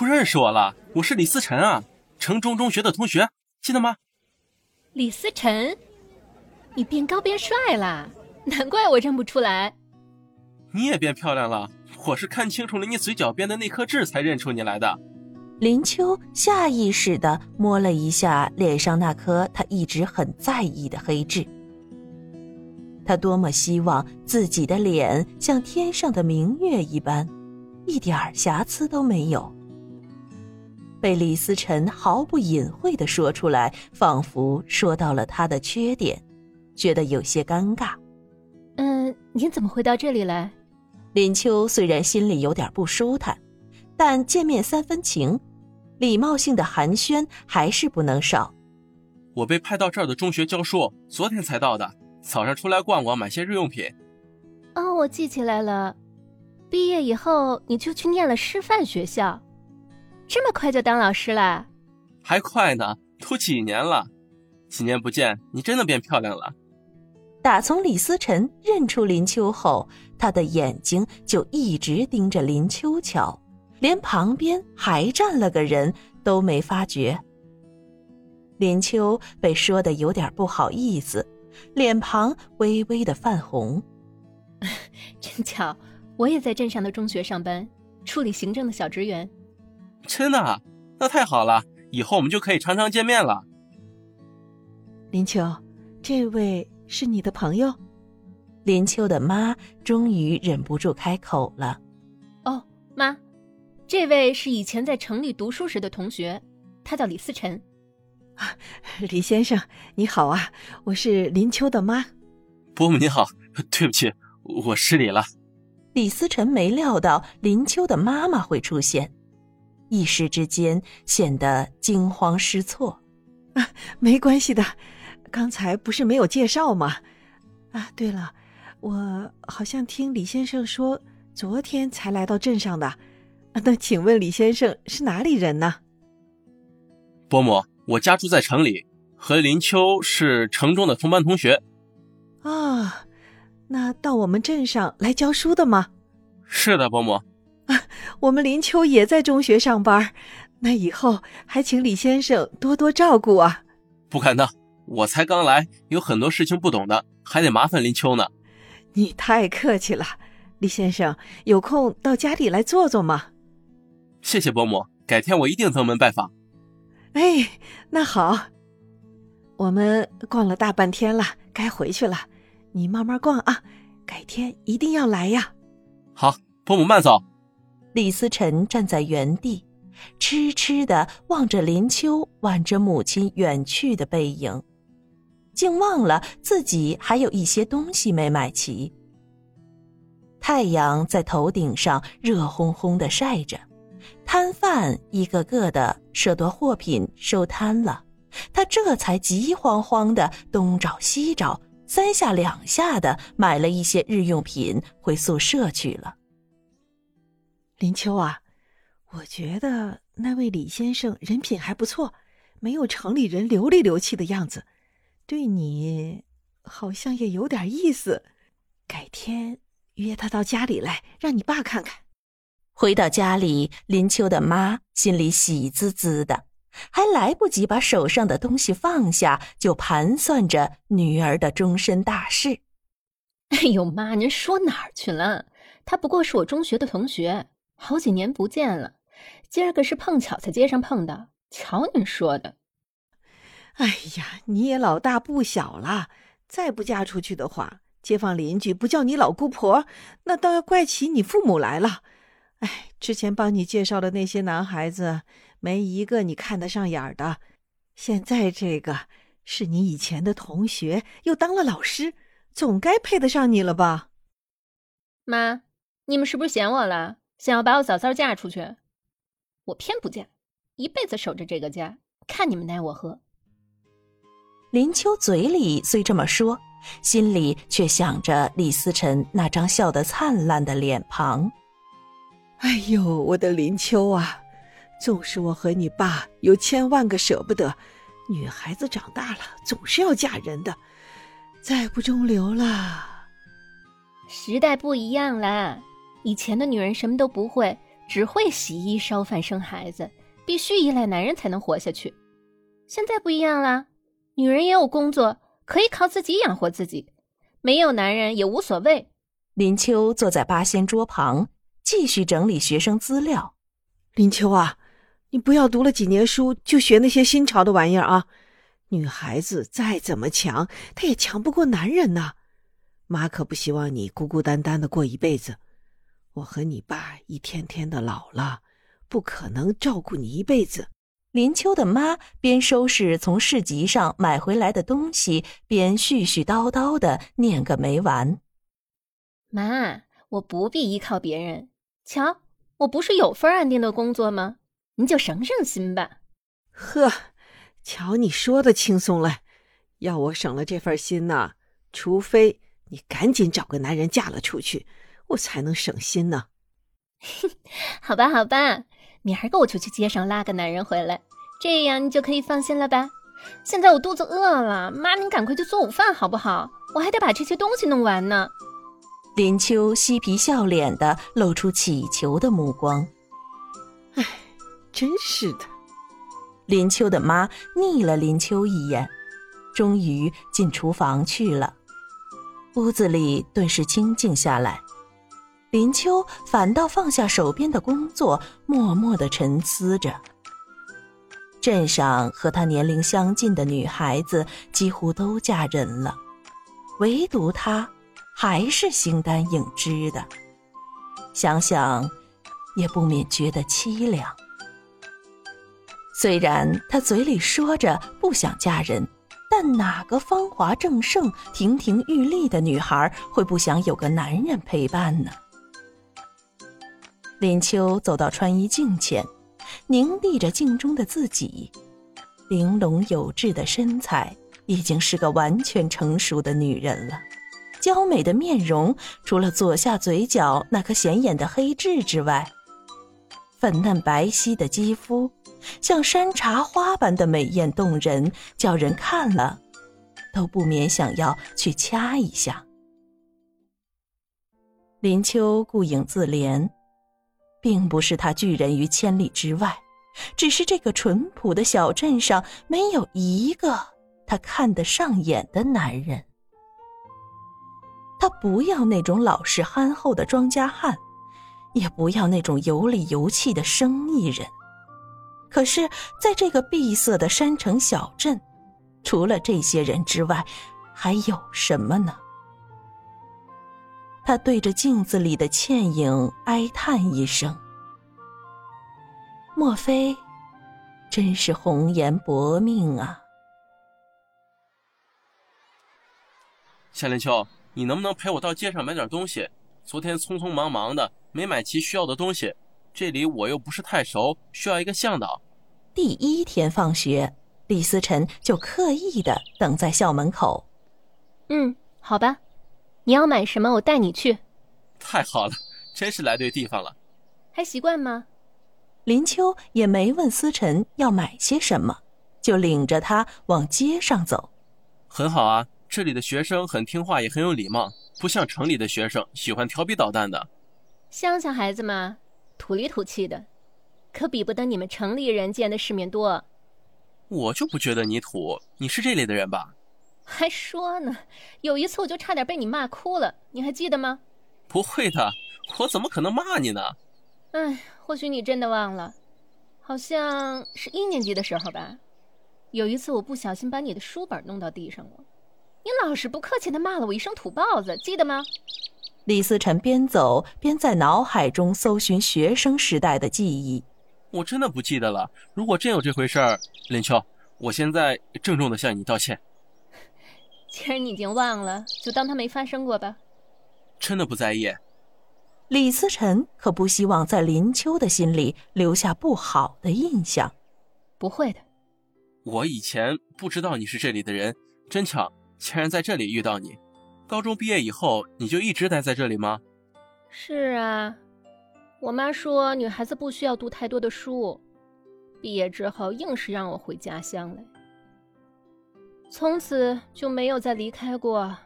不认识我了？我是李思辰啊，城中中学的同学，记得吗？李思辰，你变高变帅了，难怪我认不出来。你也变漂亮了，我是看清楚了你嘴角边的那颗痣才认出你来的。林秋下意识地摸了一下脸上那颗他一直很在意的黑痣，他多么希望自己的脸像天上的明月一般，一点瑕疵都没有。被李思辰毫不隐晦地说出来，仿佛说到了他的缺点，觉得有些尴尬。您怎么会到这里来？林秋虽然心里有点不舒坦，但见面三分情，礼貌性的寒暄还是不能少。我被派到这儿的中学教书，昨天才到的，早上出来逛逛，买些日用品。哦，我记起来了，毕业以后你就去念了师范学校，这么快就当老师了？还快呢，都几年了。几年不见，你真的变漂亮了。打从李思辰认出林秋后，他的眼睛就一直盯着林秋瞧，连旁边还站了个人都没发觉。林秋被说得有点不好意思，脸庞微微的泛红。真巧，我也在镇上的中学上班，处理行政的小职员。真的啊？那太好了，以后我们就可以常常见面了。林秋，这位是你的朋友？林秋的妈终于忍不住开口了。哦，妈，这位是以前在城里读书时的同学，他叫李思辰。啊，李先生你好啊，我是林秋的妈。伯母你好，对不起，我失礼了。李思辰没料到林秋的妈妈会出现，一时之间显得惊慌失措。啊，没关系的，刚才不是没有介绍吗？啊，对了，我好像听李先生说昨天才来到镇上的，那请问李先生是哪里人呢？伯母，我家住在城里，和林秋是城中的同班同学。哦，那到我们镇上来教书的吗？是的，伯母。啊，我们林秋也在中学上班，那以后还请李先生多多照顾啊。不敢当，我才刚来，有很多事情不懂的，还得麻烦林秋呢。你太客气了，李先生有空到家里来坐坐吗？谢谢伯母，改天我一定登门拜访。哎，那好，我们逛了大半天了，该回去了，你慢慢逛啊，改天一定要来呀。好，伯母慢走。李思辰站在原地，痴痴地望着林秋挽着母亲远去的背影，竟忘了自己还有一些东西没买齐。太阳在头顶上热烘烘地晒着，摊贩一个个的舍夺货品收摊了，他这才急慌慌的东找西找，三下两下的买了一些日用品回宿舍去了。林秋啊，我觉得那位李先生人品还不错，没有城里人流里流气的样子，对你好像也有点意思，改天约他到家里来，让你爸看看。回到家里，林秋的妈心里喜滋滋的，还来不及把手上的东西放下，就盘算着女儿的终身大事。哎呦妈，您说哪儿去了？她不过是我中学的同学，好几年不见了，今儿个是碰巧在街上碰到，瞧您说的。哎呀，你也老大不小了，再不嫁出去的话，街坊邻居不叫你老姑婆，那倒要怪起你父母来了。哎，之前帮你介绍的那些男孩子，没一个你看得上眼的。现在这个是你以前的同学，又当了老师，总该配得上你了吧？妈，你们是不是嫌我了，想要把我嫂嫂嫁出去？我偏不嫁，一辈子守着这个家，看你们奈我何。林秋嘴里虽这么说，心里却想着李思辰那张笑得灿烂的脸庞。哎呦，我的林秋啊，纵使我和你爸有千万个舍不得，女孩子长大了总是要嫁人的，再不中留了。时代不一样了，以前的女人什么都不会，只会洗衣烧饭生孩子，必须依赖男人才能活下去。现在不一样啦，女人也有工作，可以靠自己养活自己，没有男人也无所谓。林秋坐在八仙桌旁，继续整理学生资料。林秋啊，你不要读了几年书就学那些新潮的玩意儿啊！女孩子再怎么强，她也强不过男人呐。妈可不希望你孤孤单单的过一辈子，我和你爸一天天的老了，不可能照顾你一辈子。林秋的妈边收拾从市集上买回来的东西，边絮絮叨叨的念个没完。妈，我不必依靠别人，瞧，我不是有份安定的工作吗？您就省省心吧。呵，瞧你说的轻松了，要我省了这份心呢，除非你赶紧找个男人嫁了出去，我才能省心呢。好吧好吧，你还跟我出去街上拉个男人回来，这样你就可以放心了吧。现在我肚子饿了，妈您赶快去做午饭好不好？我还得把这些东西弄完呢。林秋嬉皮笑脸地露出乞求的目光。唉，真是的。林秋的妈睨了林秋一眼，终于进厨房去了。屋子里顿时清静下来，林秋反倒放下手边的工作，默默地沉思着。镇上和她年龄相近的女孩子几乎都嫁人了，唯独她还是形单影只的，想想也不免觉得凄凉。虽然他嘴里说着不想嫁人，但哪个芳华正盛、亭亭玉立的女孩会不想有个男人陪伴呢？林秋走到穿衣镜前，凝视着镜中的自己，玲珑有致的身材已经是个完全成熟的女人了，娇美的面容除了左下嘴角那颗显眼的黑痣之外，粉嫩白皙的肌肤像山茶花般的美艳动人，叫人看了都不免想要去掐一下。林秋顾影自怜，并不是她拒人于千里之外，只是这个淳朴的小镇上没有一个她看得上眼的男人。她不要那种老实憨厚的庄稼汉，也不要那种有理有气的生意人。可是在这个闭塞的山城小镇，除了这些人之外还有什么呢？他对着镜子里的倩影哀叹一声，莫非真是红颜薄命啊。夏林秋，你能不能陪我到街上买点东西？昨天匆匆忙忙的没买齐需要的东西，这里我又不是太熟，需要一个向导。第一天放学，李思辰就刻意地等在校门口。好吧，你要买什么我带你去。太好了，真是来对地方了。还习惯吗？林秋也没问思辰要买些什么，就领着他往街上走。很好啊，这里的学生很听话也很有礼貌，不像城里的学生喜欢调皮捣蛋的。乡下孩子嘛，土里土气的，可比不得你们城里人见的世面多。我就不觉得你土，你是这里的人吧？还说呢，有一次我就差点被你骂哭了，你还记得吗？不会的，我怎么可能骂你呢？或许你真的忘了，好像是1年级的时候吧。有一次我不小心把你的书本弄到地上了，你老是不客气地骂了我一声土包子，记得吗？李思辰边走边在脑海中搜寻学生时代的记忆。我真的不记得了，如果真有这回事儿，林秋，我现在郑重地向你道歉。既然你已经忘了，就当它没发生过吧。真的不在意。李思辰可不希望在林秋的心里留下不好的印象。不会的。我以前不知道你是这里的人，真巧，竟然在这里遇到你。高中毕业以后你就一直待在这里吗？是啊，我妈说女孩子不需要读太多的书，毕业之后硬是让我回家乡来，从此就没有再离开过。